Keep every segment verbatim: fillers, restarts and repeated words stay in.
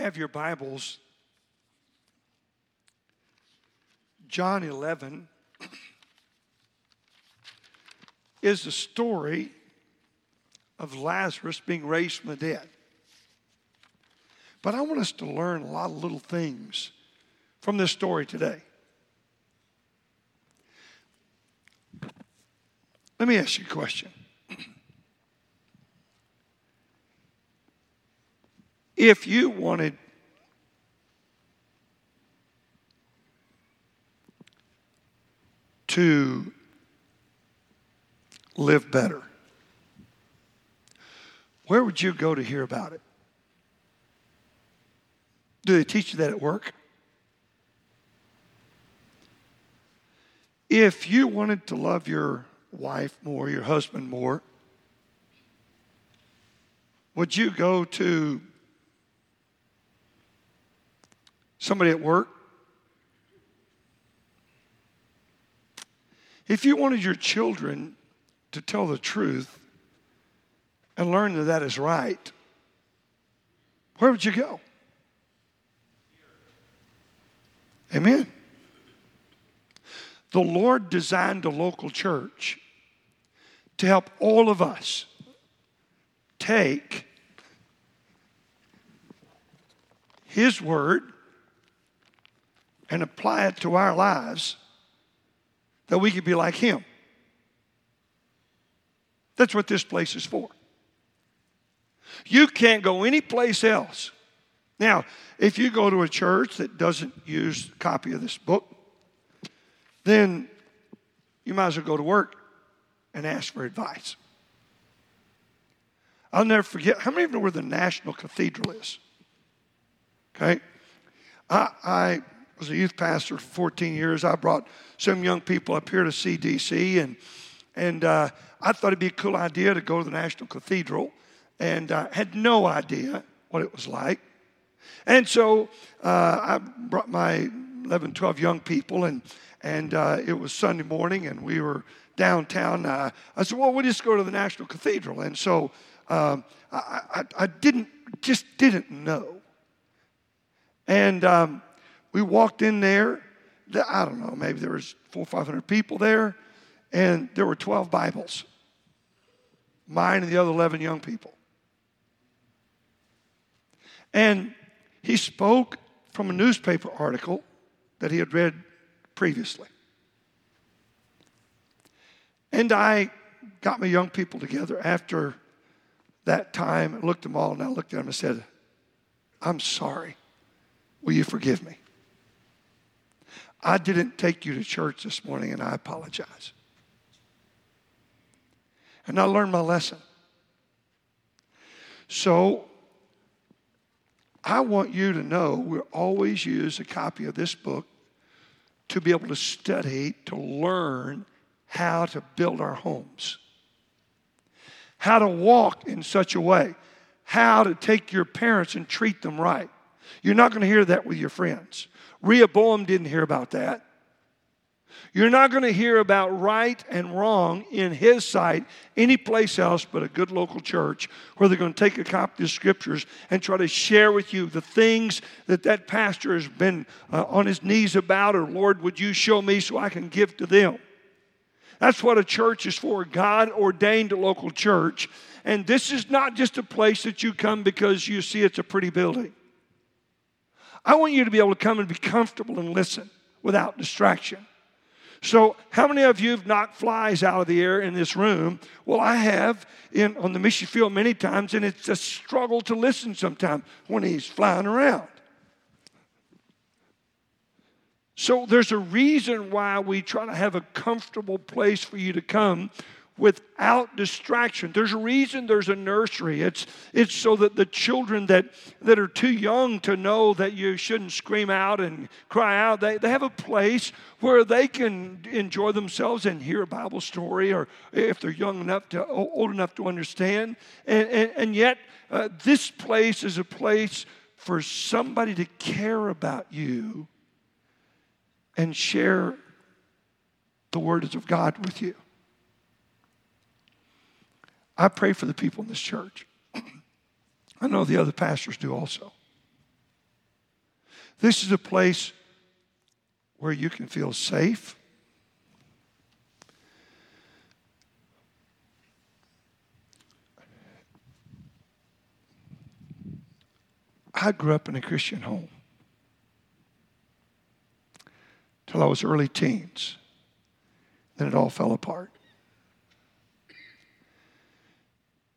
have your Bibles, John eleven is the story of Lazarus being raised from the dead. But I want us to learn a lot of little things from this story today. Let me ask you a question. If you wanted to live better, where would you go to hear about it? Do they teach you that at work? If you wanted to love your wife more, your husband more, would you go to somebody at work? If you wanted your children to tell the truth and learn that that is right, where would you go? Amen. The Lord designed a local church to help all of us take His word and apply it to our lives, that we could be like Him. That's what this place is for. You can't go anyplace else. Now, if you go to a church that doesn't use a copy of this book, then you might as well go to work and ask for advice. I'll never forget, how many of you know where the National Cathedral is? Okay? I... I I was a youth pastor for fourteen years. I brought some young people up here to C D C, and and uh, I thought it'd be a cool idea to go to the National Cathedral, and I uh, had no idea what it was like. And so uh, I brought my eleven, twelve young people, and and uh, it was Sunday morning, and we were downtown. Uh, I said, well, we'll just go to the National Cathedral. And so um, I, I, I didn't, just didn't know. And... Um, We walked in there. I don't know, maybe there was four or five hundred people there, and there were twelve Bibles. Mine and the other eleven young people. And he spoke from a newspaper article that he had read previously. And I got my young people together after that time and looked at them all, and I looked at them and said, I'm sorry. Will you forgive me? I didn't take you to church this morning, and I apologize. And I learned my lesson. So I want you to know we'll always use a copy of this book to be able to study, to learn how to build our homes, how to walk in such a way, how to take your parents and treat them right. You're not going to hear that with your friends. Rehoboam didn't hear about that. You're not going to hear about right and wrong in his sight anyplace else but a good local church where they're going to take a copy of scriptures and try to share with you the things that that pastor has been uh, on his knees about, or Lord, would you show me so I can give to them. That's what a church is for. God ordained a local church. And this is not just a place that you come because you see it's a pretty building. I want you to be able to come and be comfortable and listen without distraction. So how many of you have knocked flies out of the air in this room? Well, I have in, on the mission field many times, and it's a struggle to listen sometimes when he's flying around. So there's a reason why we try to have a comfortable place for you to come without distraction. There's a reason there's a nursery. It's it's so that the children that, that are too young to know that you shouldn't scream out and cry out, they, they have a place where they can enjoy themselves and hear a Bible story, or if they're young enough to, old enough to understand. And, and, and yet, uh, this place is a place for somebody to care about you and share the words of God with you. I pray for the people in this church. I know the other pastors do also. This is a place where you can feel safe. I grew up in a Christian home till I was early teens. Then it all fell apart.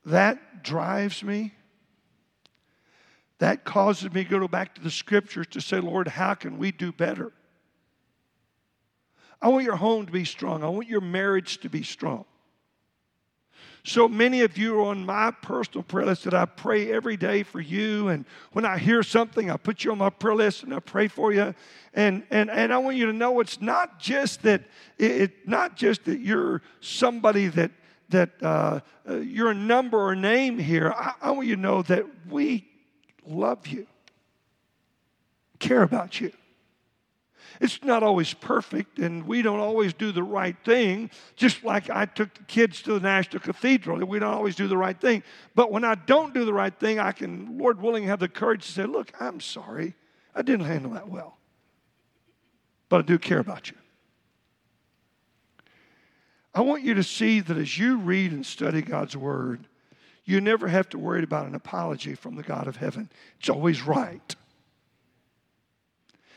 That drives me. That causes me to go back to the scriptures to say, Lord, how can we do better? I want your home to be strong. I want your marriage to be strong. So many of you are on my personal prayer list that I pray every day for you. And when I hear something, I put you on my prayer list and I pray for you. And and, and I want you to know it's not just that it, it not just that you're somebody that that uh, uh, you're a number or name here. I, I want you to know that we love you, care about you. It's not always perfect, and we don't always do the right thing, just like I took the kids to the National Cathedral, and we don't always do the right thing. But when I don't do the right thing, I can, Lord willing, have the courage to say, look, I'm sorry. I didn't handle that well. But I do care about you. I want you to see that as you read and study God's Word, you never have to worry about an apology from the God of heaven. It's always right.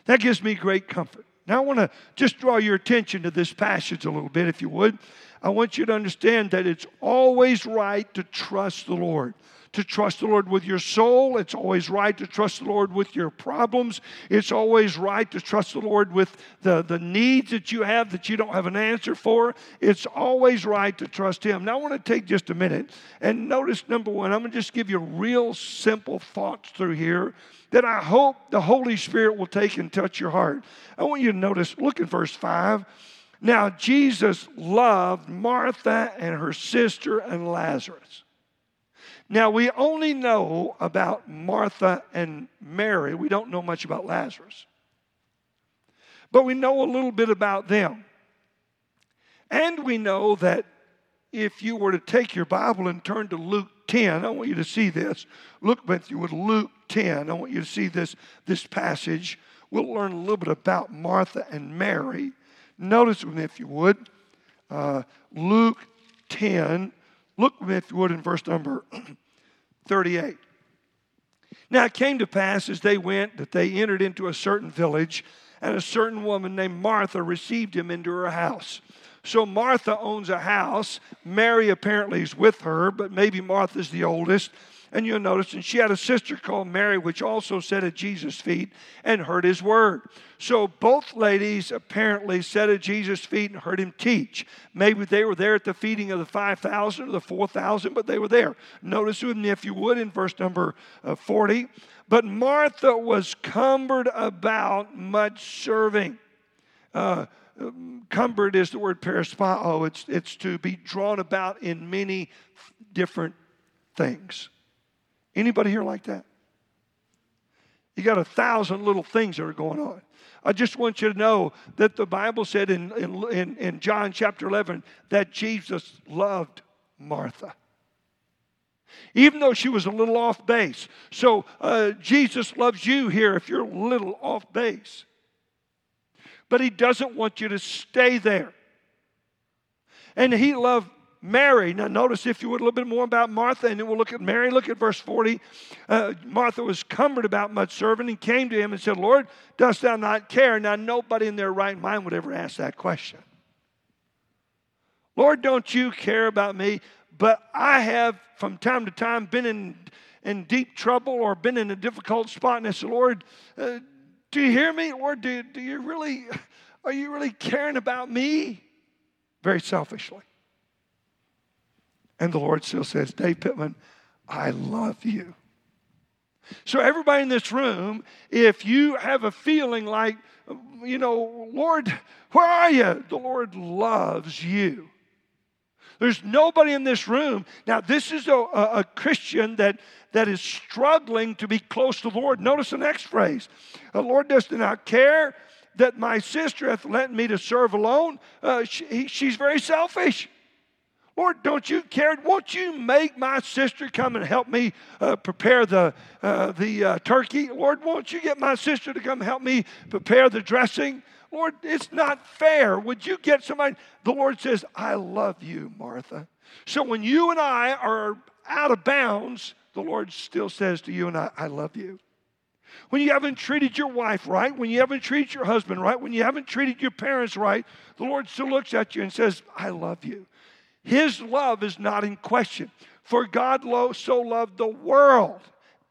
That gives me great comfort. Now I want to just draw your attention to this passage a little bit, if you would. I want you to understand that it's always right to trust the Lord. To trust the Lord with your soul. It's always right to trust the Lord with your problems. It's always right to trust the Lord with the, the needs that you have that you don't have an answer for. It's always right to trust Him. Now I want to take just a minute and notice, number one, I'm going to just give you real simple thoughts through here that I hope the Holy Spirit will take and touch your heart. I want you to notice, look at verse five. Now Jesus loved Martha and her sister and Lazarus. Now, we only know about Martha and Mary. We don't know much about Lazarus. But we know a little bit about them. And we know that if you were to take your Bible and turn to Luke ten, I want you to see this. Look with you with Luke ten. I want you to see this, this passage. We'll learn a little bit about Martha and Mary. Notice with me, if you would, uh, Luke ten. Look, if you would, in verse number thirty-eight. Now it came to pass as they went that they entered into a certain village, and a certain woman named Martha received him into her house. So Martha owns a house. Mary apparently is with her, but maybe Martha's the oldest. And you'll notice, and she had a sister called Mary, which also sat at Jesus' feet and heard his word. So both ladies apparently sat at Jesus' feet and heard him teach. Maybe they were there at the feeding of the five thousand or the four thousand, but they were there. Notice with me, if you would, in verse number forty. But Martha was cumbered about much serving. Uh, cumbered is the word perispao. It's, it's to be drawn about in many different things. Anybody here like that? You got a thousand little things that are going on. I just want you to know that the Bible said in, in, in John chapter eleven that Jesus loved Martha, even though she was a little off base. So uh, Jesus loves you here if you're a little off base. But he doesn't want you to stay there. And he loved Mary. Now notice, if you would, a little bit more about Martha, and then we'll look at Mary. Look at verse forty. Uh, Martha was cumbered about much serving and came to him and said, Lord, dost thou not care? Now nobody in their right mind would ever ask that question. Lord, don't you care about me? But I have from time to time been in, in deep trouble or been in a difficult spot, and I said, Lord, uh, do you hear me? Lord, do, do you really, are you really caring about me? Very selfishly. And the Lord still says, Dave Pittman, I love you. So everybody in this room, if you have a feeling like, you know, Lord, where are you? The Lord loves you. There's nobody in this room. Now, this is a, a Christian that, that is struggling to be close to the Lord. Notice the next phrase. The Lord does not care that my sister hath lent me to serve alone. Uh, she, she's very selfish. Lord, don't you care? Won't you make my sister come and help me uh, prepare the, uh, the uh, turkey? Lord, won't you get my sister to come help me prepare the dressing? Lord, it's not fair. Would you get somebody? The Lord says, I love you, Martha. So when you and I are out of bounds, the Lord still says to you and I, I love you. When you haven't treated your wife right, when you haven't treated your husband right, when you haven't treated your parents right, the Lord still looks at you and says, I love you. His love is not in question. For God so loved the world,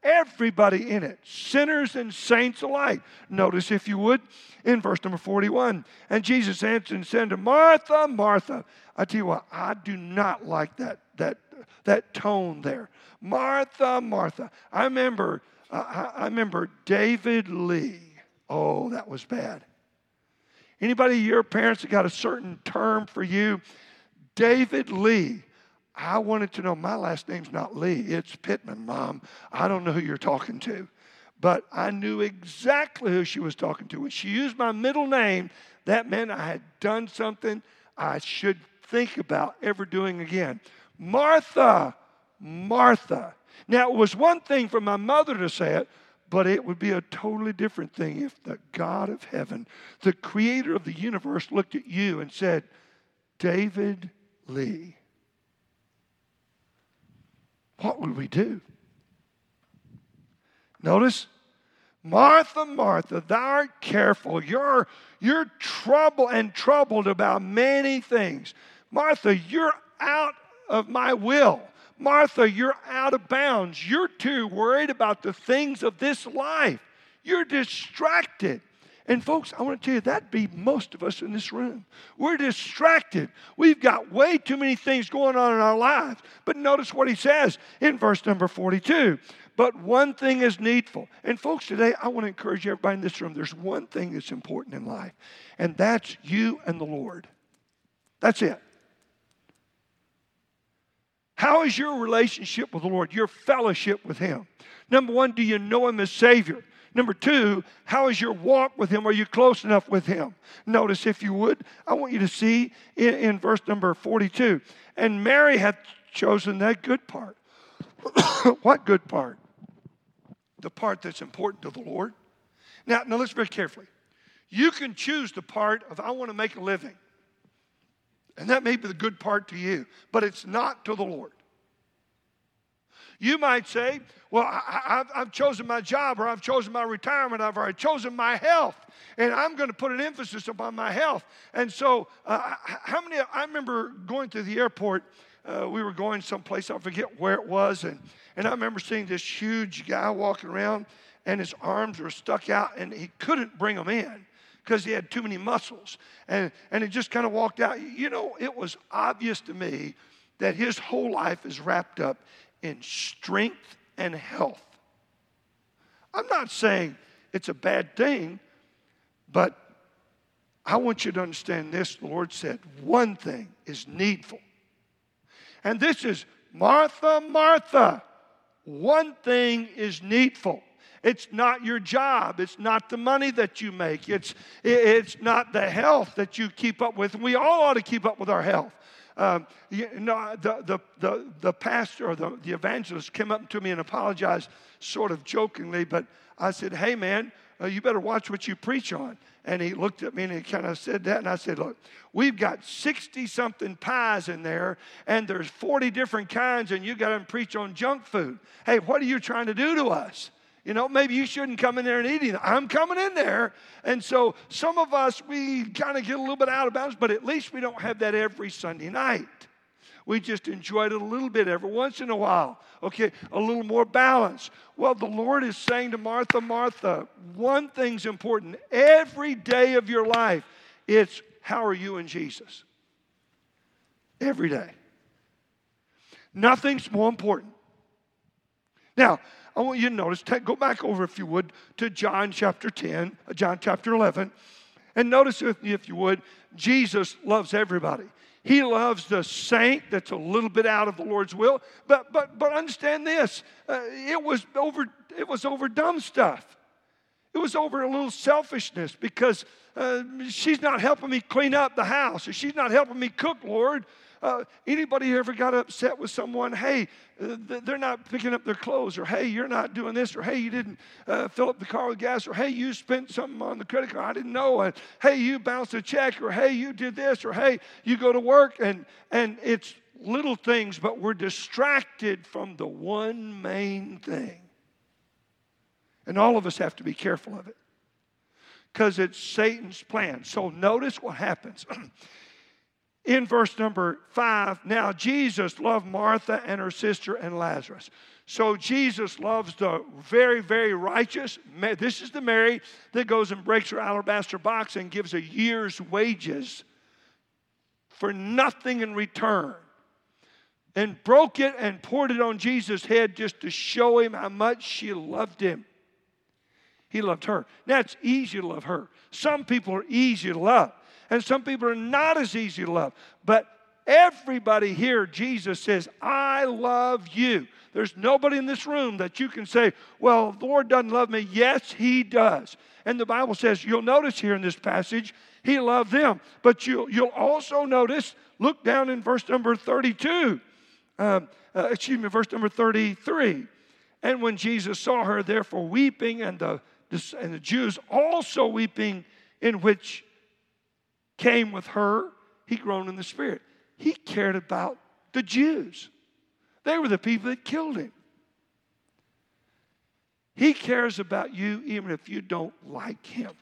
everybody in it, sinners and saints alike. Notice, if you would, in verse number forty-one, and Jesus answered and said to Martha, Martha, I tell you what, I do not like that, that, that tone there. Martha, Martha. I remember... I, I remember David Lee. Oh, that was bad. Anybody, your parents that got a certain term for you? David Lee. I wanted to know, my last name's not Lee. It's Pittman, Mom. I don't know who you're talking to. But I knew exactly who she was talking to. When she used my middle name, that meant I had done something I should think about ever doing again. Martha, Martha. Now, it was one thing for my mother to say it, but it would be a totally different thing if the God of heaven, the creator of the universe, looked at you and said, David Lee, what would we do? Notice, Martha, Martha, thou art careful. You're, you're troubled and troubled about many things. Martha, you're out of my will. Martha, you're out of bounds. You're too worried about the things of this life. You're distracted. And folks, I want to tell you, that'd be most of us in this room. We're distracted. We've got way too many things going on in our lives. But notice what he says in verse number forty-two. But one thing is needful. And folks, today I want to encourage everybody in this room, there's one thing that's important in life, and that's you and the Lord. That's it. How is your relationship with the Lord, your fellowship with Him? Number one, do you know Him as Savior? Number two, how is your walk with Him? Are you close enough with Him? Notice, if you would, I want you to see in, in verse number forty-two, and Mary hath chosen that good part. What good part? The part that's important to the Lord. Now, now listen very carefully. You can choose the part of, I want to make a living. And that may be the good part to you, but it's not to the Lord. You might say, well, I, I've, I've chosen my job, or I've chosen my retirement, or I've chosen my health, and I'm going to put an emphasis upon my health. And so uh, how many, I remember going to the airport, uh, we were going someplace, I forget where it was, and, and I remember seeing this huge guy walking around, and his arms were stuck out, and he couldn't bring them in, because he had too many muscles, and, and he just kind of walked out. You know, it was obvious to me that his whole life is wrapped up in strength and health. I'm not saying it's a bad thing, but I want you to understand this. The Lord said, one thing is needful. And this is, Martha, Martha, one thing is needful. It's not your job. It's not the money that you make. It's, it's not the health that you keep up with. We all ought to keep up with our health. Um, you know, the, the, the, the pastor or the, the evangelist came up to me and apologized sort of jokingly, but I said, hey, man, uh, you better watch what you preach on. And he looked at me and he kind of said that, and I said, look, we've got sixty-something pies in there, and there's forty different kinds, and you got to preach on junk food. Hey, what are you trying to do to us? You know, maybe you shouldn't come in there and eat anything. I'm coming in there. And so some of us, we kind of get a little bit out of bounds, but at least we don't have that every Sunday night. We just enjoyed it a little bit every once in a while. Okay, a little more balance. Well, the Lord is saying to Martha, Martha, one thing's important. Every day of your life, it's how are you in Jesus? Every day. Nothing's more important. Now, I want you to notice, take, go back over, if you would, to John chapter ten, John chapter eleven. And notice, if, if you would, Jesus loves everybody. He loves the saint that's a little bit out of the Lord's will. But but but understand this, uh, it was over it was over dumb stuff. It was over a little selfishness because uh, she's not helping me clean up the house, or she's not helping me cook, Lord. Uh, anybody ever got upset with someone? Hey, they're not picking up their clothes, or hey, you're not doing this, or hey, you didn't uh, fill up the car with gas, or hey, you spent something on the credit card I didn't know, and hey, you bounced a check, or hey, you did this, or hey, you go to work, and and it's little things, but we're distracted from the one main thing. And all of us have to be careful of it, because it's Satan's plan. So notice what happens. In verse number five, now Jesus loved Martha and her sister and Lazarus. So Jesus loves the very, very righteous. This is the Mary that goes and breaks her alabaster box and gives a year's wages for nothing in return, and broke it and poured it on Jesus' head just to show him how much she loved him. He loved her. Now, it's easy to love her. Some people are easy to love, and some people are not as easy to love. But everybody here, Jesus says, I love you. There's nobody in this room that you can say, well, the Lord doesn't love me. Yes, he does. And the Bible says, you'll notice here in this passage, he loved them. But you'll, you'll also notice, look down in verse number thirty-two. Um, uh, excuse me, verse number thirty-three. And when Jesus saw her, therefore weeping, and the and the Jews also weeping, in which came with her, he groaned in the spirit. He cared about the Jews. They were the people that killed him. He cares about you even if you don't like him.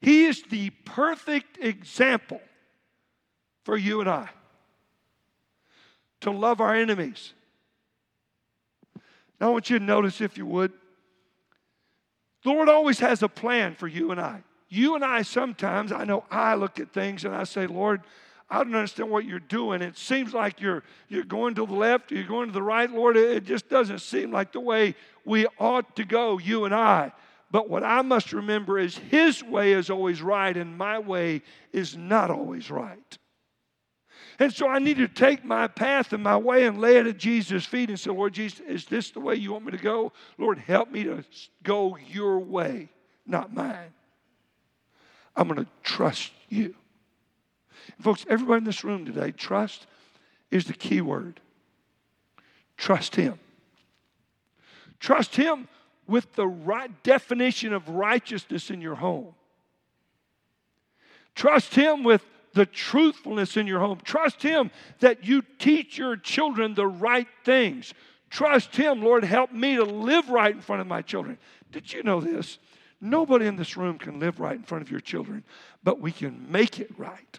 He is the perfect example for you and I, to love our enemies. Now I want you to notice, if you would, the Lord always has a plan for you and I. You and I sometimes, I know I look at things and I say, Lord, I don't understand what you're doing. It seems like you're you're going to the left, you're going to the right, Lord. It just doesn't seem like the way we ought to go, you and I. But what I must remember is his way is always right and my way is not always right. And so I need to take my path and my way and lay it at Jesus' feet and say, Lord Jesus, is this the way you want me to go? Lord, help me to go your way, not mine. I'm going to trust you. And folks, everybody in this room today, trust is the key word. Trust him. Trust him with the right definition of righteousness in your home. Trust him with the truthfulness in your home. Trust him that you teach your children the right things. Trust him, Lord, help me to live right in front of my children. Did you know this? Nobody in this room can live right in front of your children, but we can make it right.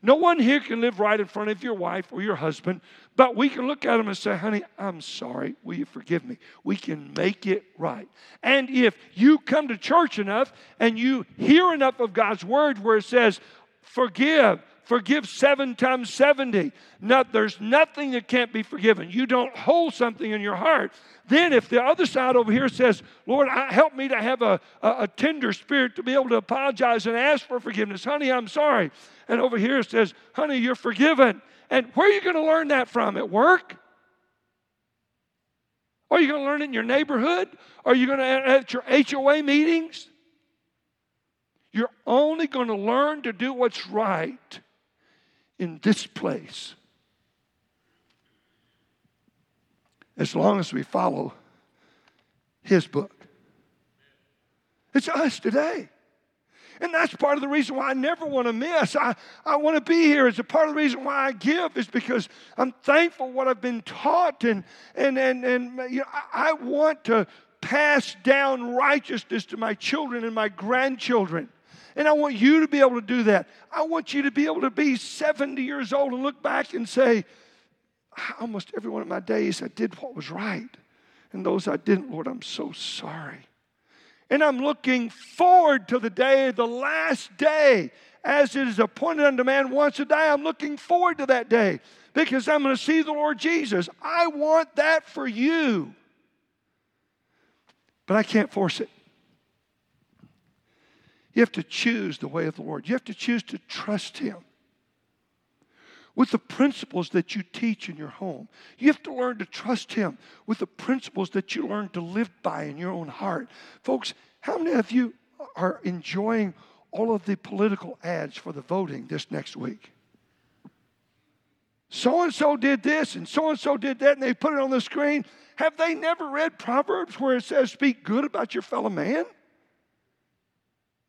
No one here can live right in front of your wife or your husband, but we can look at them and say, honey, I'm sorry. Will you forgive me? We can make it right. And if you come to church enough and you hear enough of God's word where it says, Forgive, forgive seven times seventy. No, there's nothing that can't be forgiven. You don't hold something in your heart. Then if the other side over here says, Lord, I, help me to have a, a, a tender spirit to be able to apologize and ask for forgiveness. Honey, I'm sorry. And over here it says, honey, you're forgiven. And where are you going to learn that from? At work? Are you going to learn it in your neighborhood? Are you going to at your H O A meetings? You're only going to learn to do what's right in this place as long as we follow his book. It's us today. And that's part of the reason why I never want to miss. I, I want to be here. It's a part of the reason why I give, is because I'm thankful what I've been taught. And, and, and, and you know, I, I want to pass down righteousness to my children and my grandchildren. And I want you to be able to do that. I want you to be able to be seventy years old and look back and say, almost every one of my days I did what was right. And those I didn't, Lord, I'm so sorry. And I'm looking forward to the day, the last day, as it is appointed unto man once a day. I'm looking forward to that day because I'm going to see the Lord Jesus. I want that for you. But I can't force it. You have to choose the way of the Lord. You have to choose to trust him with the principles that you teach in your home. You have to learn to trust him with the principles that you learn to live by in your own heart. Folks, how many of you are enjoying all of the political ads for the voting this next week. So-and-so did this and so-and-so did that, and they put it on the screen. Have they never read Proverbs where it says, speak good about your fellow man?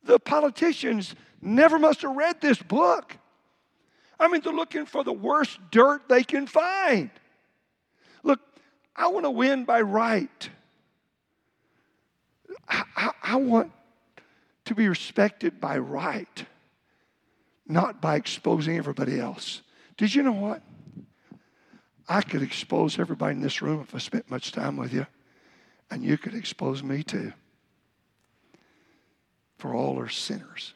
The politicians never must have read this book. I mean, they're looking for the worst dirt they can find. Look, I want to win by right. I, I, I want to be respected by right, not by exposing everybody else. Did you know what? I could expose everybody in this room if I spent much time with you, and you could expose me too. For all are sinners.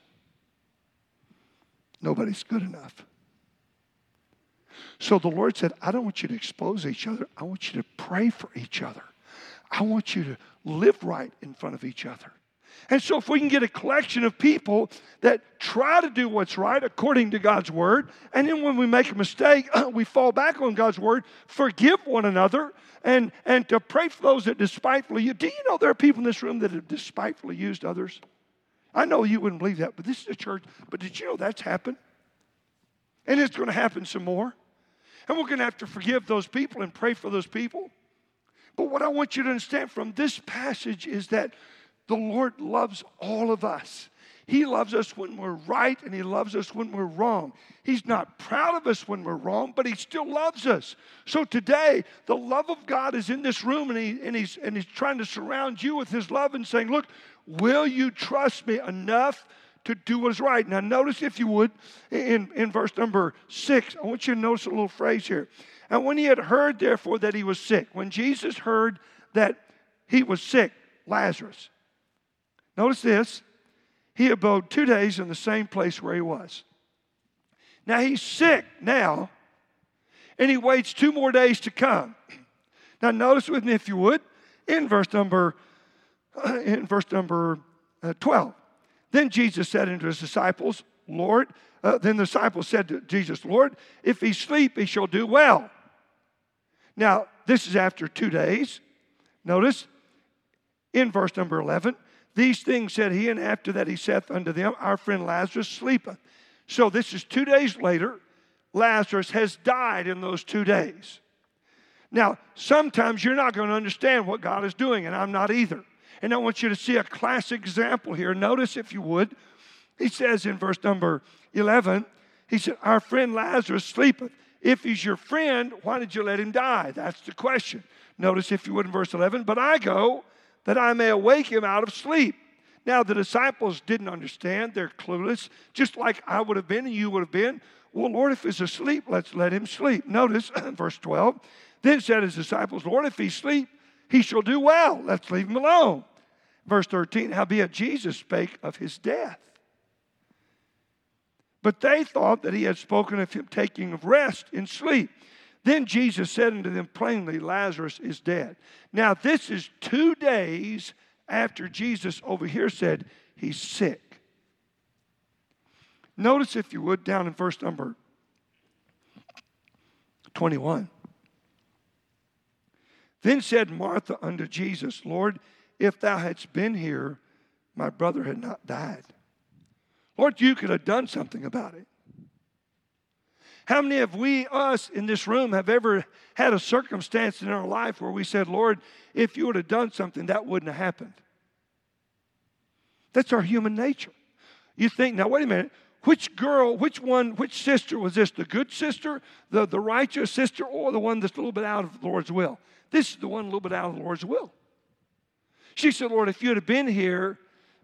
Nobody's good enough. So the Lord said, I don't want you to expose each other. I want you to pray for each other. I want you to live right in front of each other. And so if we can get a collection of people that try to do what's right according to God's word, and then when we make a mistake, we fall back on God's word, forgive one another, and, and to pray for those that despitefully use. Do you know there are people in this room that have despitefully used others? I know you wouldn't believe that, but this is a church. But did you know that's happened? And it's going to happen some more. And we're going to have to forgive those people and pray for those people. But what I want you to understand from this passage is that the Lord loves all of us. He loves us when we're right, and He loves us when we're wrong. He's not proud of us when we're wrong, but He still loves us. So today, the love of God is in this room, and, he, and, he's, and he's trying to surround you with His love and saying, look, will you trust me enough to do what is right? Now, notice, if you would, in, in verse number six, I want you to notice a little phrase here. And when he had heard, therefore, that he was sick, when Jesus heard that he was sick, Lazarus, notice this, he abode two days in the same place where he was. Now he's sick now, and he waits two more days to come. Now notice with me, if you would, in verse number in verse number twelve. Then Jesus said unto his disciples, Lord, uh, then the disciples said to Jesus, Lord, if he sleep, he shall do well. Now this is after two days. Notice in verse number eleven. These things said he, and after that he saith unto them, our friend Lazarus sleepeth. So this is two days later. Lazarus has died in those two days. Now, sometimes you're not going to understand what God is doing, and I'm not either. And I want you to see a classic example here. Notice, if you would, he says in verse number eleven, he said, our friend Lazarus sleepeth. If he's your friend, why did you let him die? That's the question. Notice, if you would, in verse eleven, but I go that I may awake him out of sleep. Now, the disciples didn't understand. They're clueless, just like I would have been and you would have been. Well, Lord, if he's asleep, let's let him sleep. Notice, verse twelve, then said his disciples, Lord, if he sleep, he shall do well. Let's leave him alone. Verse thirteen, howbeit Jesus spake of his death. But they thought that he had spoken of him taking of rest in sleep. Then Jesus said unto them plainly, Lazarus is dead. Now, this is two days after Jesus over here said he's sick. Notice, if you would, down in verse number twenty-one. Then said Martha unto Jesus, Lord, if thou hadst been here, my brother had not died. Lord, you could have done something about it. How many of we, us in this room, have ever had a circumstance in our life where we said, Lord, if you would have done something, that wouldn't have happened? That's our human nature. You think, now wait a minute, which girl, which one, which sister was this? The good sister, the, the righteous sister, or the one that's a little bit out of the Lord's will? This is the one a little bit out of the Lord's will. She said, Lord, if you would have been here,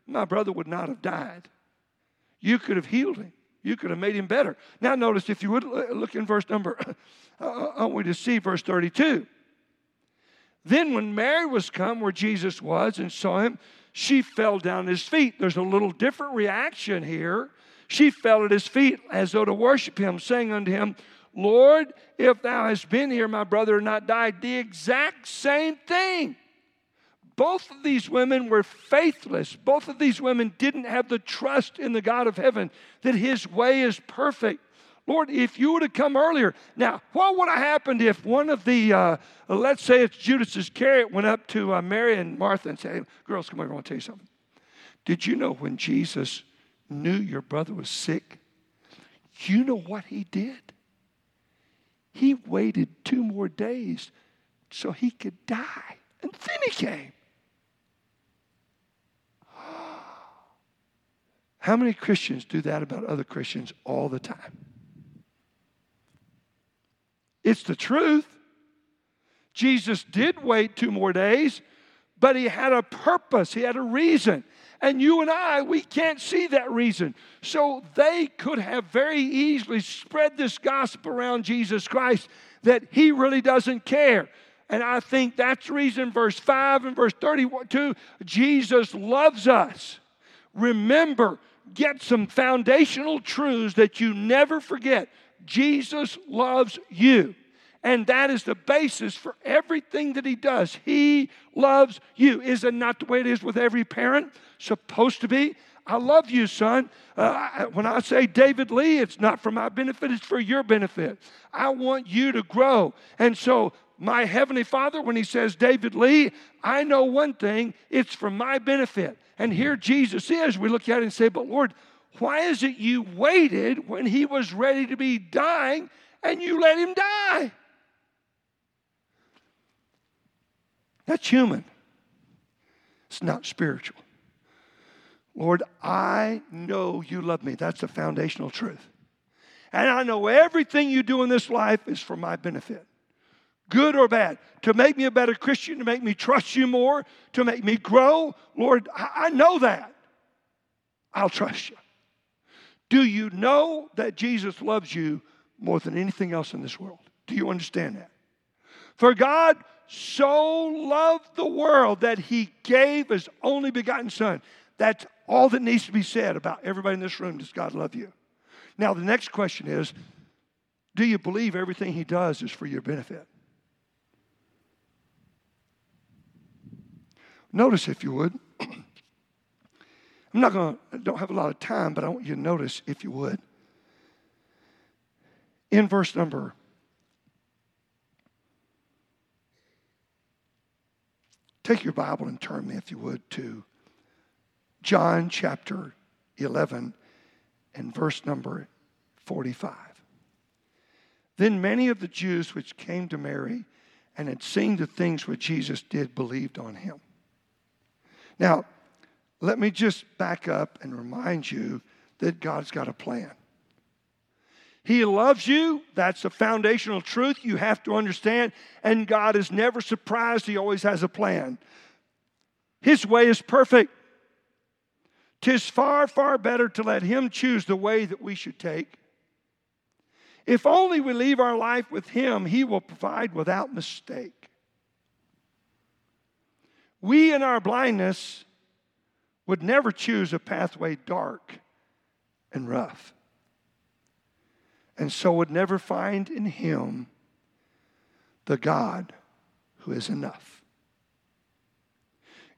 my brother would not have died. You could have healed him. You could have made him better. Now notice, if you would, look in verse number, I want you to see verse thirty-two. Then when Mary was come where Jesus was and saw him, she fell down at his feet. There's a little different reaction here. She fell at his feet as though to worship him, saying unto him, Lord, if thou hast been here, my brother had not died. The exact same thing. Both of these women were faithless. Both of these women didn't have the trust in the God of heaven that his way is perfect. Lord, if you would have come earlier. Now, what would have happened if one of the, uh, let's say it's Judas Iscariot, went up to uh, Mary and Martha and said, hey, girls, come over, I want to tell you something. Did you know when Jesus knew your brother was sick, you know what he did? He waited two more days so he could die. And then he came. How many Christians do that about other Christians all the time? It's the truth. Jesus did wait two more days, but he had a purpose. He had a reason. And you and I, we can't see that reason. So they could have very easily spread this gospel around Jesus Christ that he really doesn't care. And I think that's the reason verse five and verse thirty-two, Jesus loves us. Remember, get some foundational truths that you never forget. Jesus loves you. And that is the basis for everything that he does. He loves you. Is it not the way it is with every parent? Supposed to be. I love you, son. Uh, I, when I say David Lee, it's not for my benefit. It's for your benefit. I want you to grow. And so my Heavenly Father, when he says David Lee, I know one thing. It's for my benefit. And here Jesus is. We look at it and say, but Lord, why is it you waited when he was ready to be dying and you let him die? That's human. It's not spiritual. Lord, I know you love me. That's the foundational truth. And I know everything you do in this life is for my benefit. Good or bad. To make me a better Christian, to make me trust you more, to make me grow. Lord, I know that. I'll trust you. Do you know that Jesus loves you more than anything else in this world? Do you understand that? For God so loved the world that he gave his only begotten son. That's all that needs to be said about everybody in this room. Does God love you? Now, the next question is, do you believe everything he does is for your benefit? Notice, if you would, I'm not going to, I don't have a lot of time, but I want you to notice, if you would, in verse number take your Bible and turn me, if you would, to John chapter eleven and verse number forty-five. Then many of the Jews which came to Mary and had seen the things which Jesus did believed on him. Now, let me just back up and remind you that God's got a plan. He loves you. That's a foundational truth you have to understand. And God is never surprised. He always has a plan. His way is perfect. 'Tis far, far better to let him choose the way that we should take. If only we leave our life with him, he will provide without mistake. We in our blindness would never choose a pathway dark and rough. And so would never find in him the God who is enough.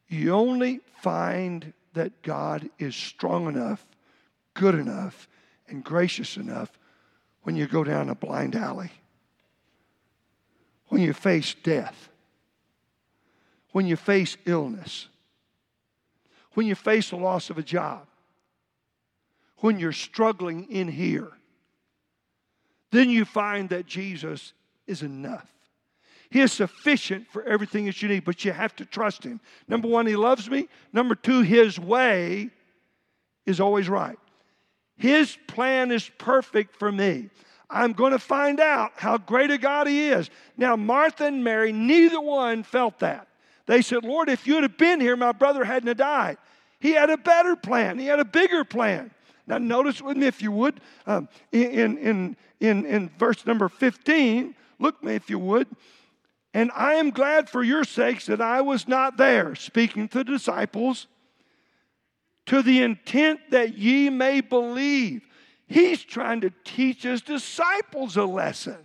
You only find that God is strong enough, good enough, and gracious enough when you go down a blind alley, when you face death, when you face illness, when you face the loss of a job, when you're struggling in here. Then you find that Jesus is enough. He is sufficient for everything that you need, but you have to trust him. Number one, he loves me. Number two, his way is always right. His plan is perfect for me. I'm going to find out how great a God he is. Now, Martha and Mary, neither one felt that. They said, Lord, if you'd have been here, my brother hadn't have died. He had a better plan. He had a bigger plan. Now, notice with me, if you would, um, in, in, in, in verse number fifteen, look me, if you would. And I am glad for your sakes that I was not there, speaking to the disciples, to the intent that ye may believe. He's trying to teach his disciples a lesson.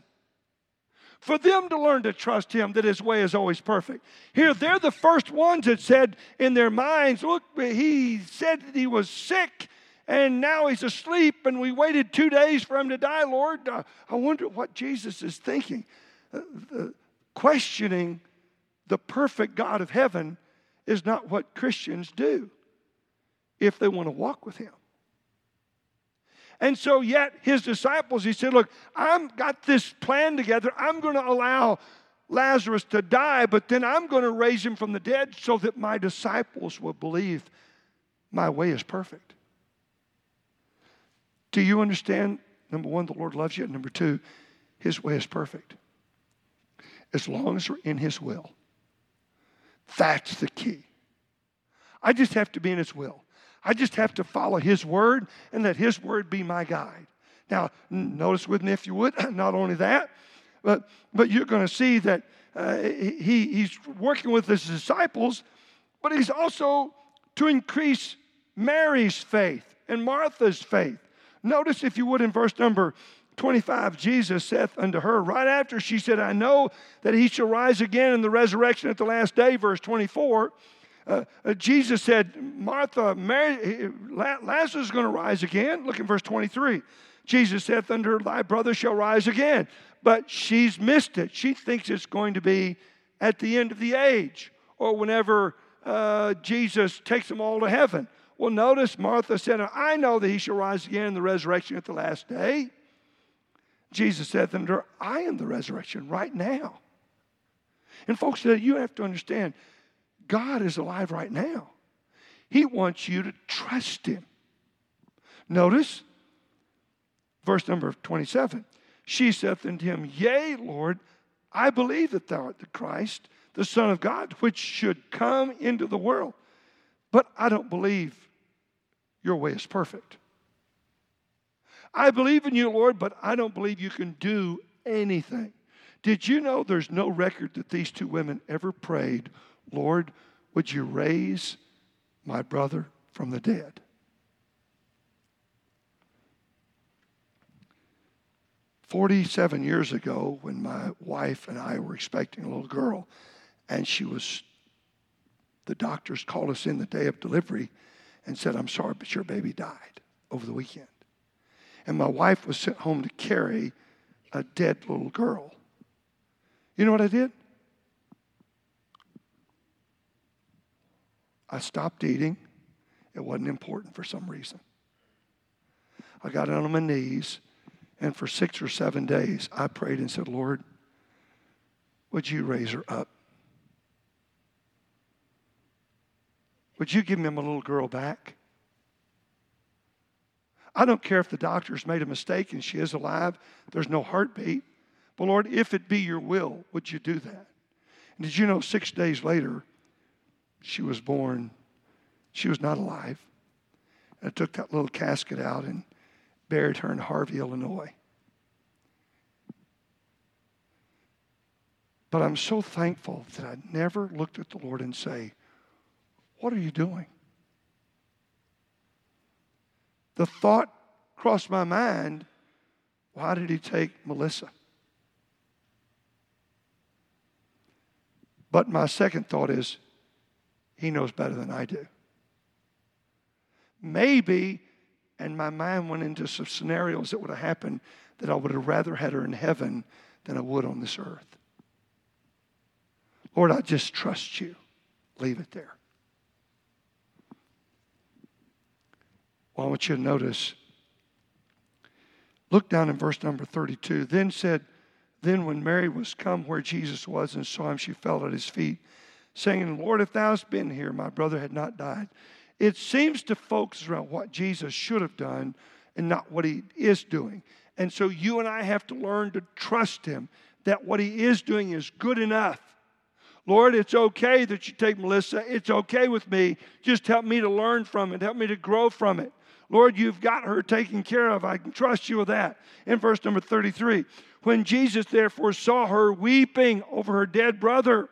For them to learn to trust him, that his way is always perfect. Here, they're the first ones that said in their minds, look, he said that he was sick. And now he's asleep, and we waited two days for him to die, Lord. Uh, I wonder what Jesus is thinking. Uh, uh, questioning the perfect God of heaven is not what Christians do if they want to walk with him. And so yet his disciples, he said, look, I've got this plan together. I'm going to allow Lazarus to die, but then I'm going to raise him from the dead so that my disciples will believe my way is perfect. Do you understand, number one, the Lord loves you, and number two, his way is perfect. As long as we're in his will, that's the key. I just have to be in his will. I just have to follow his word and let his word be my guide. Now, notice with me if you would, not only that, but, but you're going to see that uh, he, he's working with his disciples, but he's also to increase Mary's faith and Martha's faith. Notice, if you would, in verse number twenty-five, Jesus saith unto her, right after she said, I know that he shall rise again in the resurrection at the last day, verse twenty-four, Uh, Jesus said, Martha, Mary, Lazarus is going to rise again. Look at verse twenty-three. Jesus saith unto her, thy brother shall rise again. But she's missed it. She thinks it's going to be at the end of the age or whenever uh, Jesus takes them all to heaven. Well, notice Martha said, I know that he shall rise again in the resurrection at the last day. Jesus saith unto her, I am the resurrection right now. And folks, you have to understand, God is alive right now. He wants you to trust him. Notice verse number twenty-seven. She saith unto him, yea, Lord, I believe that thou art the Christ, the Son of God, which should come into the world. But I don't believe your way is perfect. I believe in you, Lord, but I don't believe you can do anything. Did you know there's no record that these two women ever prayed, Lord, would you raise my brother from the dead? Forty-seven years ago, when my wife and I were expecting a little girl, and she was, the doctors called us in the day of delivery and said, I'm sorry, but your baby died over the weekend. And my wife was sent home to carry a dead little girl. You know what I did? I stopped eating. It wasn't important for some reason. I got down on my knees, and for six or seven days, I prayed and said, Lord, would you raise her up? Would you give me my little girl back? I don't care if the doctors made a mistake and she is alive. There's no heartbeat. But, Lord, if it be your will, would you do that? And did you know six days later, she was born, she was not alive. And I took that little casket out and buried her in Harvey, Illinois. But I'm so thankful that I never looked at the Lord and say, what are you doing? The thought crossed my mind, why did he take Melissa? But my second thought is, he knows better than I do. Maybe, and my mind went into some scenarios that would have happened that I would have rather had her in heaven than I would on this earth. Lord, I just trust you. Leave it there. Well, I want you to notice. Look down in verse number thirty-two. Then said, then when Mary was come where Jesus was and saw him, she fell at his feet, saying, Lord, if thou hadst been here, my brother had not died. It seems to focus around what Jesus should have done and not what he is doing. And so you and I have to learn to trust him that what he is doing is good enough. Lord, it's okay that you take Melissa. It's okay with me. Just help me to learn from it. Help me to grow from it. Lord, you've got her taken care of. I can trust you with that. In verse number thirty-three, when Jesus therefore saw her weeping over her dead brother,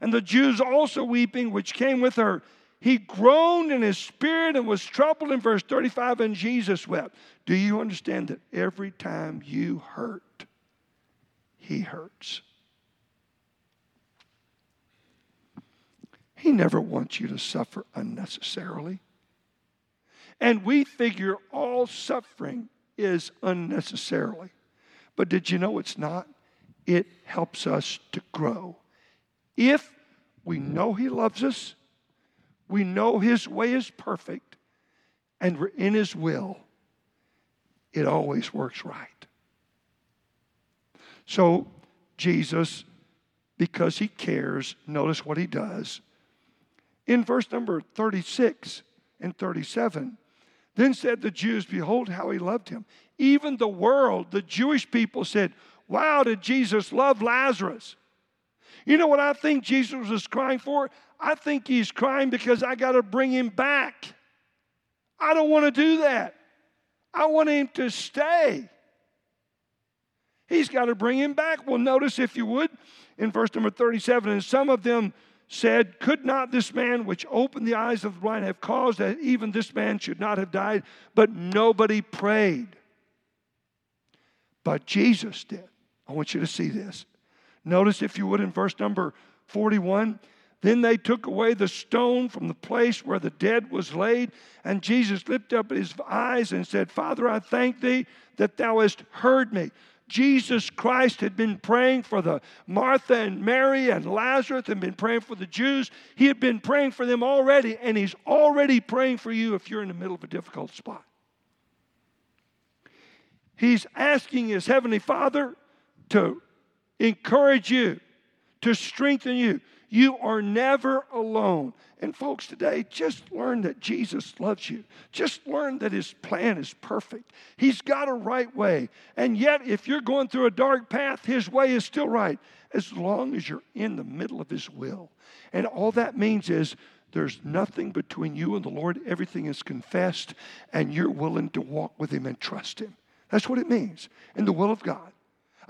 and the Jews also weeping, which came with her, he groaned in his spirit and was troubled. In verse thirty-five, and Jesus wept. Do you understand that every time you hurt, he hurts? He never wants you to suffer unnecessarily. And we figure all suffering is unnecessarily. But did you know it's not? It helps us to grow. If we know he loves us, we know his way is perfect, and we're in his will, It always works right. So Jesus, because he cares, notice what he does. In verse number thirty-six and thirty-seven, then said the Jews, behold how he loved him. Even the world, the Jewish people said, wow, did Jesus love Lazarus? You know what I think Jesus was crying for? I think he's crying because I got to bring him back. I don't want to do that. I want him to stay. He's got to bring him back. Well, notice, if you would, in verse number thirty-seven, and some of them said, could not this man which opened the eyes of the blind have caused that even this man should not have died? But nobody prayed. But Jesus did. I want you to see this. Notice, if you would, in verse number forty-one, then they took away the stone from the place where the dead was laid, and Jesus lifted up his eyes and said, Father, I thank thee that thou hast heard me. Jesus Christ had been praying for the Martha and Mary and Lazarus, and been praying for the Jews. He had been praying for them already, and he's already praying for you if you're in the middle of a difficult spot. He's asking his heavenly Father to encourage you, to strengthen you. You are never alone. And folks, today, just learn that Jesus loves you. Just learn that his plan is perfect. He's got a right way. And yet, if you're going through a dark path, his way is still right, as long as you're in the middle of his will. And all that means is there's nothing between you and the Lord. Everything is confessed, and you're willing to walk with him and trust him. That's what it means in the will of God.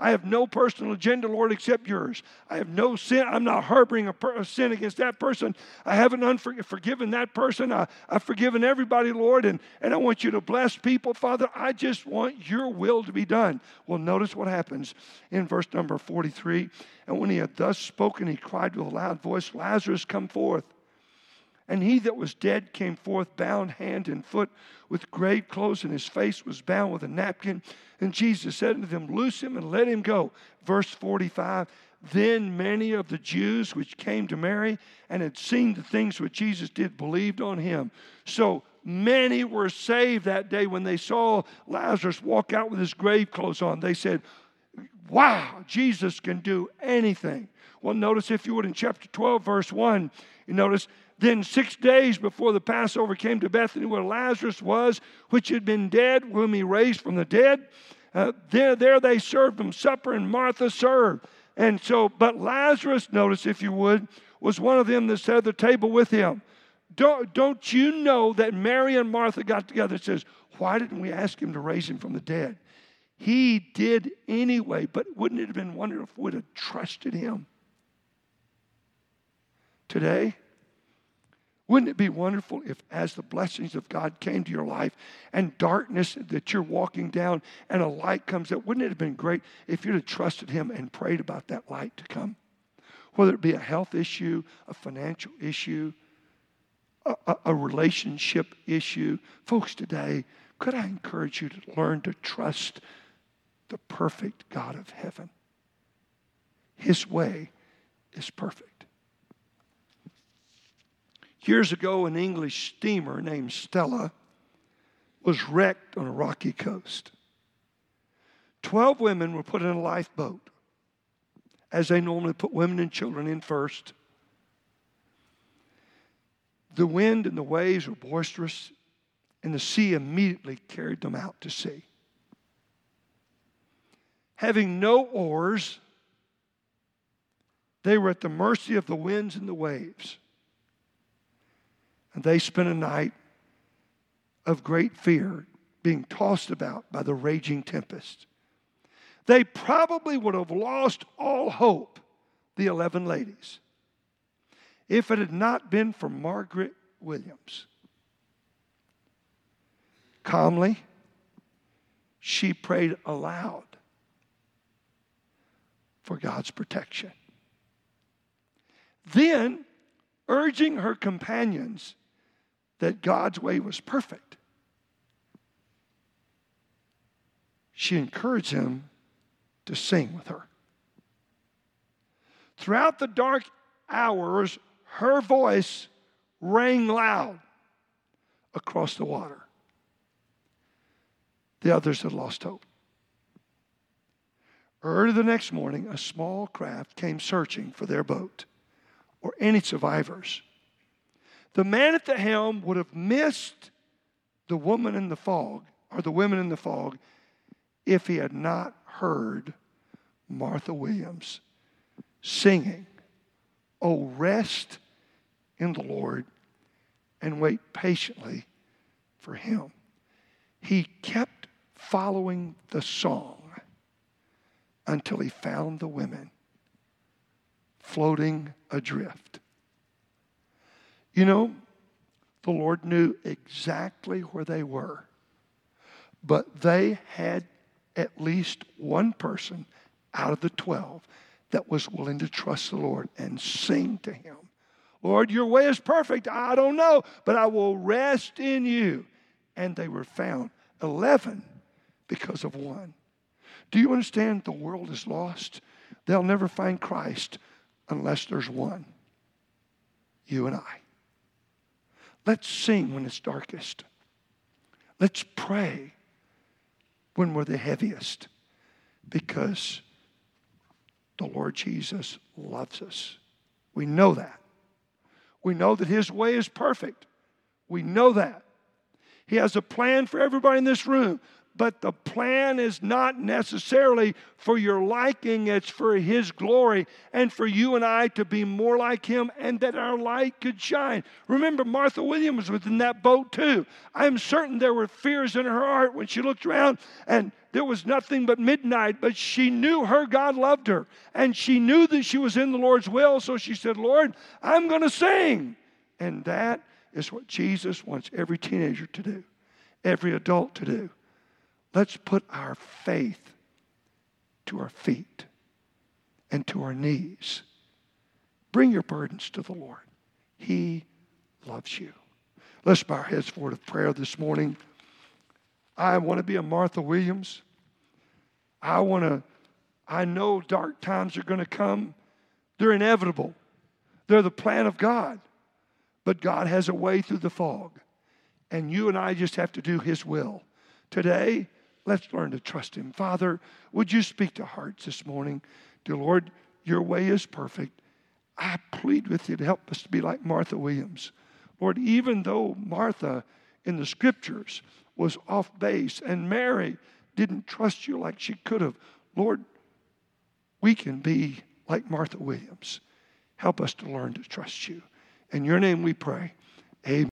I have no personal agenda, Lord, except yours. I have no sin. I'm not harboring a, per- a sin against that person. I haven't unfor- forgiven that person. I, I've forgiven everybody, Lord, and, and I want you to bless people. Father, I just want your will to be done. Well, notice what happens in verse number forty-three. And when he had thus spoken, he cried with a loud voice, Lazarus, come forth. And he that was dead came forth, bound hand and foot with grave clothes, and his face was bound with a napkin. And Jesus said unto them, loose him and let him go. Verse forty-five, then many of the Jews which came to Mary and had seen the things which Jesus did believed on him. So many were saved that day when they saw Lazarus walk out with his grave clothes on. They said, wow, Jesus can do anything. Well, notice, if you would, in chapter twelve, verse one, you notice, then six days before the Passover came to Bethany, where Lazarus was, which had been dead, whom he raised from the dead. Uh, there, there they served him supper, and Martha served. And so, but Lazarus, notice if you would, was one of them that sat at the table with him. Don't, don't you know that Mary and Martha got together and says, why didn't we ask him to raise him from the dead? He did anyway, but wouldn't it have been wonderful if we would have trusted him? Today, wouldn't it be wonderful if, as the blessings of God came to your life and darkness that you're walking down and a light comes out, wouldn't it have been great if you'd have trusted him and prayed about that light to come? Whether it be a health issue, a financial issue, a, a, a relationship issue. Folks, today, could I encourage you to learn to trust the perfect God of heaven? His way is perfect. Years ago, an English steamer named Stella was wrecked on a rocky coast. Twelve women were put in a lifeboat, as they normally put women and children in first. The wind and the waves were boisterous, and the sea immediately carried them out to sea. Having no oars, they were at the mercy of the winds and the waves. And they spent a night of great fear, being tossed about by the raging tempest. They probably would have lost all hope, the eleven ladies, if it had not been for Margaret Williams. Calmly, she prayed aloud for God's protection. Then, urging her companions that God's way was perfect, she encouraged him to sing with her. Throughout the dark hours, her voice rang loud across the water. The others had lost hope. Early the next morning, a small craft came searching for their boat or any survivors. The man at the helm would have missed the woman in the fog or the women in the fog if he had not heard Martha Williams singing, "Oh, rest in the Lord and wait patiently for him." He kept following the song until he found the women floating adrift. You know, the Lord knew exactly where they were, but they had at least one person out of the twelve that was willing to trust the Lord and sing to him. "Lord, your way is perfect. I don't know, but I will rest in you." And they were found, eleven, because of one. Do you understand? The world is lost. They'll never find Christ unless there's one, you and I. Let's sing when it's darkest. Let's pray when we're the heaviest, because the Lord Jesus loves us. We know that. We know that his way is perfect. We know that. He has a plan for everybody in this room, but the plan is not necessarily for your liking. It's for his glory and for you and I to be more like him and that our light could shine. Remember, Martha Williams was in that boat too. I'm certain there were fears in her heart when she looked around and there was nothing but midnight, but she knew her God loved her, and she knew that she was in the Lord's will, so she said, "Lord, I'm going to sing." And that is what Jesus wants every teenager to do, every adult to do. Let's put our faith to our feet and to our knees. Bring your burdens to the Lord. He loves you. Let's bow our heads forward of prayer this morning. I want to be a Martha Williams. I want to, I know dark times are going to come. They're inevitable. They're the plan of God. But God has a way through the fog. And you and I just have to do his will. Today, let's learn to trust him. Father, would you speak to hearts this morning? Dear Lord, your way is perfect. I plead with you to help us to be like Martha Williams. Lord, even though Martha in the scriptures was off base, and Mary didn't trust you like she could have, Lord, we can be like Martha Williams. Help us to learn to trust you. In your name we pray. Amen.